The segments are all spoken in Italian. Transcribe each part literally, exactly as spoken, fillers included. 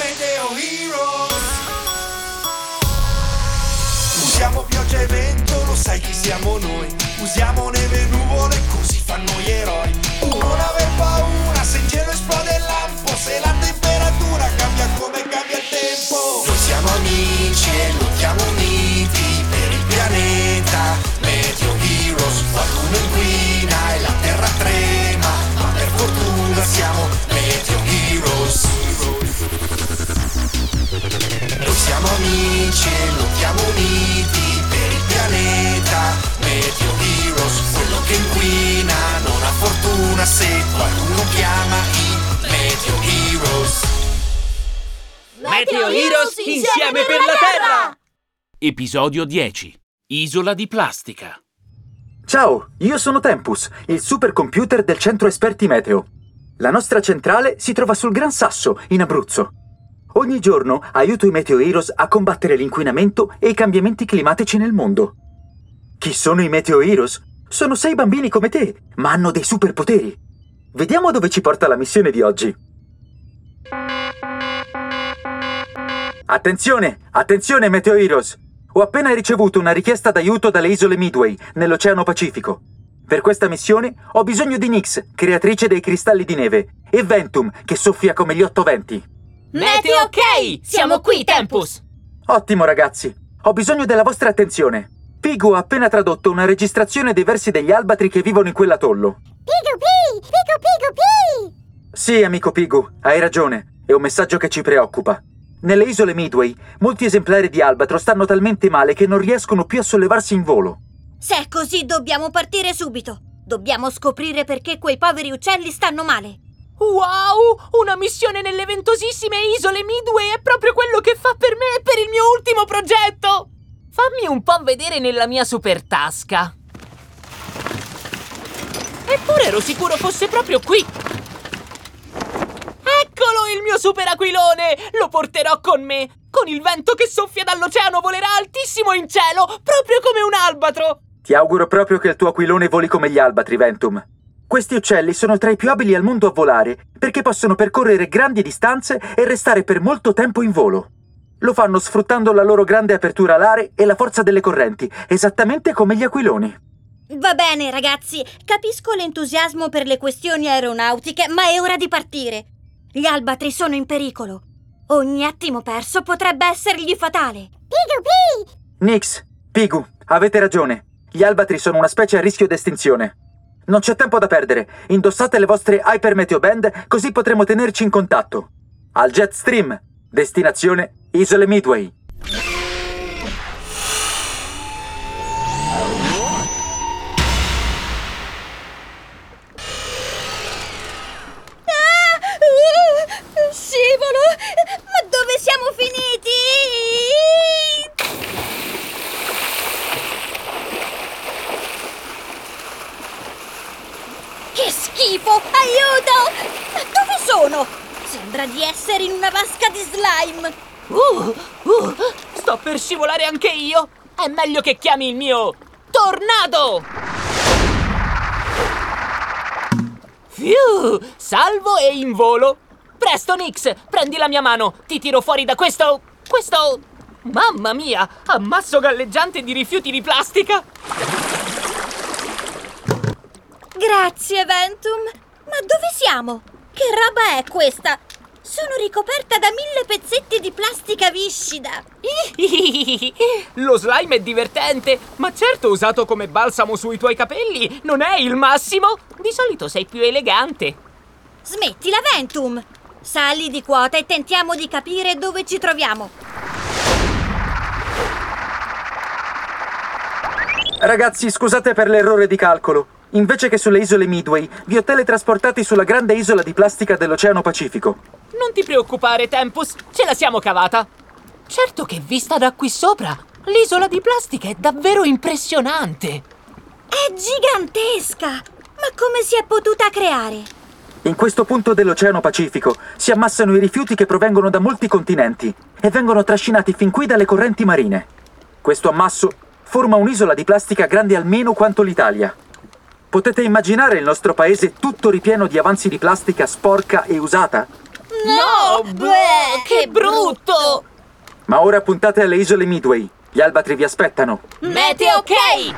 Meteo Heroes. Usiamo pioggia e vento, lo sai chi siamo noi. Usiamo neve e nuvole, così fanno gli eroi. Non aver paura, se in cielo esplode il lampo, se la temperatura cambia come cambia il tempo. Noi siamo amici e lottiamo uniti per il pianeta. Meteo Heroes, qualcuno inquina e la terra trema, ma per fortuna siamo Meteo Heroes. Noi siamo amici e lottiamo uniti per il pianeta. Meteo Heroes, quello che inquina non ha fortuna, se qualcuno chiama i Meteo Heroes. Meteo Heroes insieme per la Terra! Episodio dieci. Isola di plastica. Ciao, io sono Tempus, il supercomputer del centro esperti Meteo. La nostra centrale si trova sul Gran Sasso, in Abruzzo. Ogni giorno aiuto i Meteo Heroes a combattere l'inquinamento e i cambiamenti climatici nel mondo. Chi sono i Meteo Heroes? Sono sei bambini come te, ma hanno dei superpoteri. Vediamo dove ci porta la missione di oggi. Attenzione, attenzione Meteo Heroes! Ho appena ricevuto una richiesta d'aiuto dalle isole Midway, nell'Oceano Pacifico. Per questa missione ho bisogno di Nix, creatrice dei cristalli di neve, e Ventum, che soffia come gli otto venti. Meteo Kay! Siamo qui, Tempus! Ottimo ragazzi, ho bisogno della vostra attenzione. Pigu ha appena tradotto una registrazione dei versi degli albatri che vivono in quell'atollo. Pigu Pi! Pigu Pigu Pi! Sì, amico Pigu, hai ragione. È un messaggio che ci preoccupa. Nelle isole Midway, molti esemplari di albatro stanno talmente male che non riescono più a sollevarsi in volo. Se è così, dobbiamo partire subito. Dobbiamo scoprire perché quei poveri uccelli stanno male. Wow! Una missione nelle ventosissime isole Midway è proprio quello che fa per me e per il mio ultimo progetto! Fammi un po' vedere nella mia super tasca. Eppure ero sicuro fosse proprio qui. Eccolo il mio super aquilone! Lo porterò con me. Con il vento che soffia dall'oceano volerà altissimo in cielo, proprio come un albatro. Ti auguro proprio che il tuo aquilone voli come gli albatri, Ventum. Questi uccelli sono tra i più abili al mondo a volare, perché possono percorrere grandi distanze e restare per molto tempo in volo. Lo fanno sfruttando la loro grande apertura alare e la forza delle correnti, esattamente come gli aquiloni. Va bene, ragazzi. Capisco l'entusiasmo per le questioni aeronautiche, ma è ora di partire. Gli albatri sono in pericolo. Ogni attimo perso potrebbe essergli fatale. Pigu Pi! Nix, Pigu, avete ragione. Gli albatri sono una specie a rischio di estinzione. Non c'è tempo da perdere. Indossate le vostre Hypermeteo Band, così potremo tenerci in contatto. Al Jetstream! Destinazione Isole Midway. Ah! Uh, scivolo! Ma dove siamo finiti? Che schifo! Aiuto! Ma dove sono? Sembra di essere in una vasca di slime. Uh, uh, sto per scivolare anche io. È meglio che chiami il mio tornado. Fiu, salvo e in volo. Presto, Nix, prendi la mia mano. Ti tiro fuori da questo... questo... Mamma mia, ammasso galleggiante di rifiuti di plastica. Grazie, Ventum. Ma dove siamo? Che roba è questa? Sono ricoperta da mille pezzetti di plastica viscida. Lo slime è divertente, ma certo usato come balsamo sui tuoi capelli non è il massimo. Di solito sei più elegante. Smettila, Ventum. Sali di quota e tentiamo di capire dove ci troviamo. Ragazzi, scusate per l'errore di calcolo. Invece che sulle isole Midway, vi ho teletrasportati sulla grande isola di plastica dell'Oceano Pacifico. Non ti preoccupare, Tempus, ce la siamo cavata. Certo che vista da qui sopra, l'isola di plastica è davvero impressionante. È gigantesca! Ma come si è potuta creare? In questo punto dell'Oceano Pacifico si ammassano i rifiuti che provengono da molti continenti e vengono trascinati fin qui dalle correnti marine. Questo ammasso forma un'isola di plastica grande almeno quanto l'Italia. Potete immaginare il nostro paese tutto ripieno di avanzi di plastica sporca e usata? No! Bleh, che che brutto! Ma ora puntate alle isole Midway. Gli albatri vi aspettano. Meteo Kay!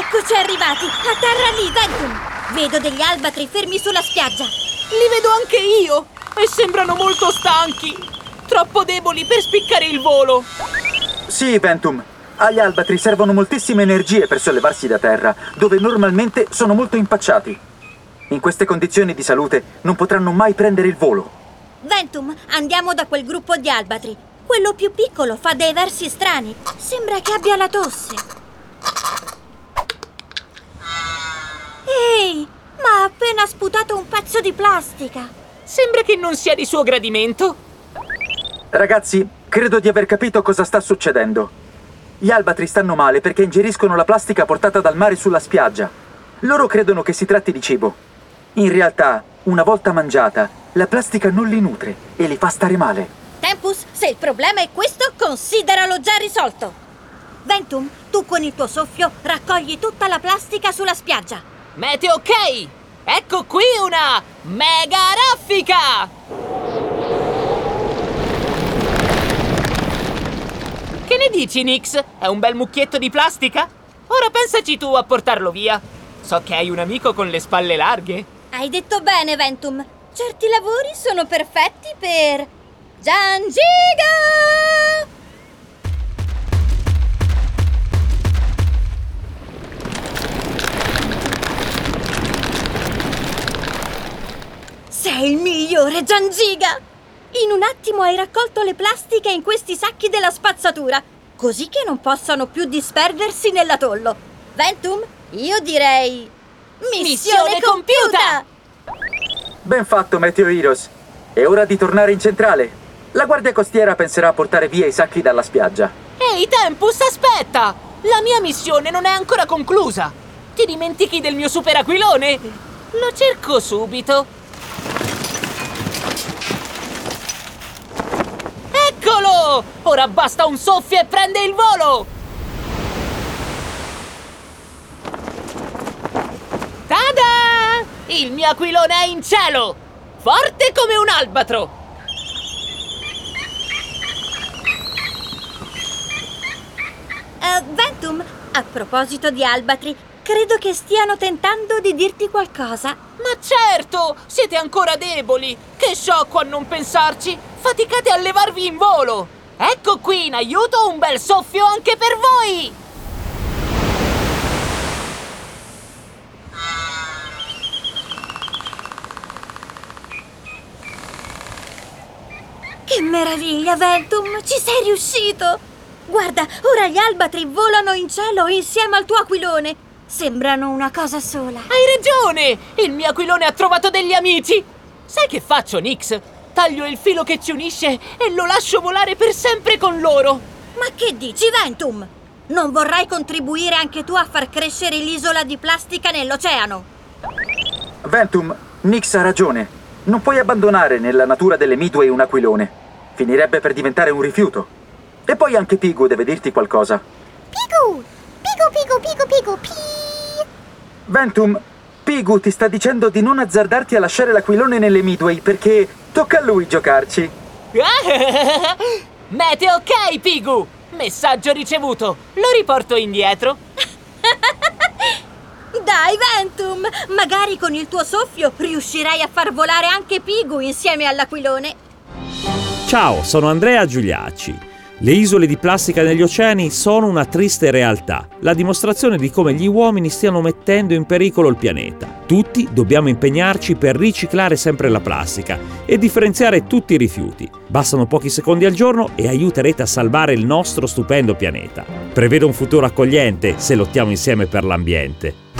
Eccoci arrivati! A terra lì, Ventum! Vedo degli albatri fermi sulla spiaggia. Li vedo anche io! E sembrano molto stanchi! Troppo deboli per spiccare il volo! Sì, Ventum. Agli albatri servono moltissime energie per sollevarsi da terra, dove normalmente sono molto impacciati. In queste condizioni di salute non potranno mai prendere il volo. Ventum, andiamo da quel gruppo di albatri. Quello più piccolo fa dei versi strani. Sembra che abbia la tosse. Ehi, ma ha appena sputato un pezzo di plastica. Sembra che non sia di suo gradimento. Ragazzi, credo di aver capito cosa sta succedendo. Gli albatri stanno male perché ingeriscono la plastica portata dal mare sulla spiaggia. Loro credono che si tratti di cibo. In realtà, una volta mangiata, la plastica non li nutre e li fa stare male. Tempus, se il problema è questo, consideralo già risolto. Ventum, tu con il tuo soffio raccogli tutta la plastica sulla spiaggia. Meteo Kay! Ecco qui una mega raffica! Che ne dici, Nix? È un bel mucchietto di plastica? Ora pensaci tu a portarlo via. So che hai un amico con le spalle larghe. Hai detto bene, Ventum. Certi lavori sono perfetti per... Giangiga! Sei il migliore, Giangiga! In un attimo hai raccolto le plastiche in questi sacchi della spazzatura, così che non possano più disperdersi nell'atollo. Ventum, io direi... Missione, Missione compiuta! Ben fatto, Meteo Heroes. È ora di tornare in centrale. La guardia costiera penserà a portare via i sacchi dalla spiaggia. Ehi, Tempus, aspetta! La mia missione non è ancora conclusa. Ti dimentichi del mio super aquilone? Lo cerco subito. Eccolo! Ora basta un soffio e prende il volo! Tada! Il mio aquilone è in cielo! Forte come un albatro! Uh, Ventum, a proposito di albatri, credo che stiano tentando di dirti qualcosa. Ma certo! Siete ancora deboli! Che sciocco a non pensarci! Faticate a levarvi in volo! Ecco qui in aiuto un bel soffio anche per voi! Che meraviglia, Ventum! Ci sei riuscito! Guarda, ora gli albatri volano in cielo insieme al tuo aquilone! Sembrano una cosa sola! Hai ragione! Il mio aquilone ha trovato degli amici! Sai che faccio, Nyx? Taglio il filo che ci unisce e lo lascio volare per sempre con loro. Ma che dici, Ventum? Non vorrai contribuire anche tu a far crescere l'isola di plastica nell'oceano? Ventum, Nyx ha ragione. Non puoi abbandonare nella natura delle Midway un aquilone. Finirebbe per diventare un rifiuto. E poi anche Pigu deve dirti qualcosa. Pigu! Pigu, Pigu, Pigu, Pigu, Pigu! Ventum, Pigu ti sta dicendo di non azzardarti a lasciare l'aquilone nelle Midway perché... tocca a lui giocarci. Meteo Kay, Pigu! Messaggio ricevuto. Lo riporto indietro. Dai, Ventum! Magari con il tuo soffio riuscirai a far volare anche Pigu insieme all'aquilone. Ciao, sono Andrea Giuliacci. Le isole di plastica negli oceani sono una triste realtà, la dimostrazione di come gli uomini stiano mettendo in pericolo il pianeta. Tutti dobbiamo impegnarci per riciclare sempre la plastica e differenziare tutti i rifiuti. Bastano pochi secondi al giorno e aiuterete a salvare il nostro stupendo pianeta. Prevedo un futuro accogliente se lottiamo insieme per l'ambiente.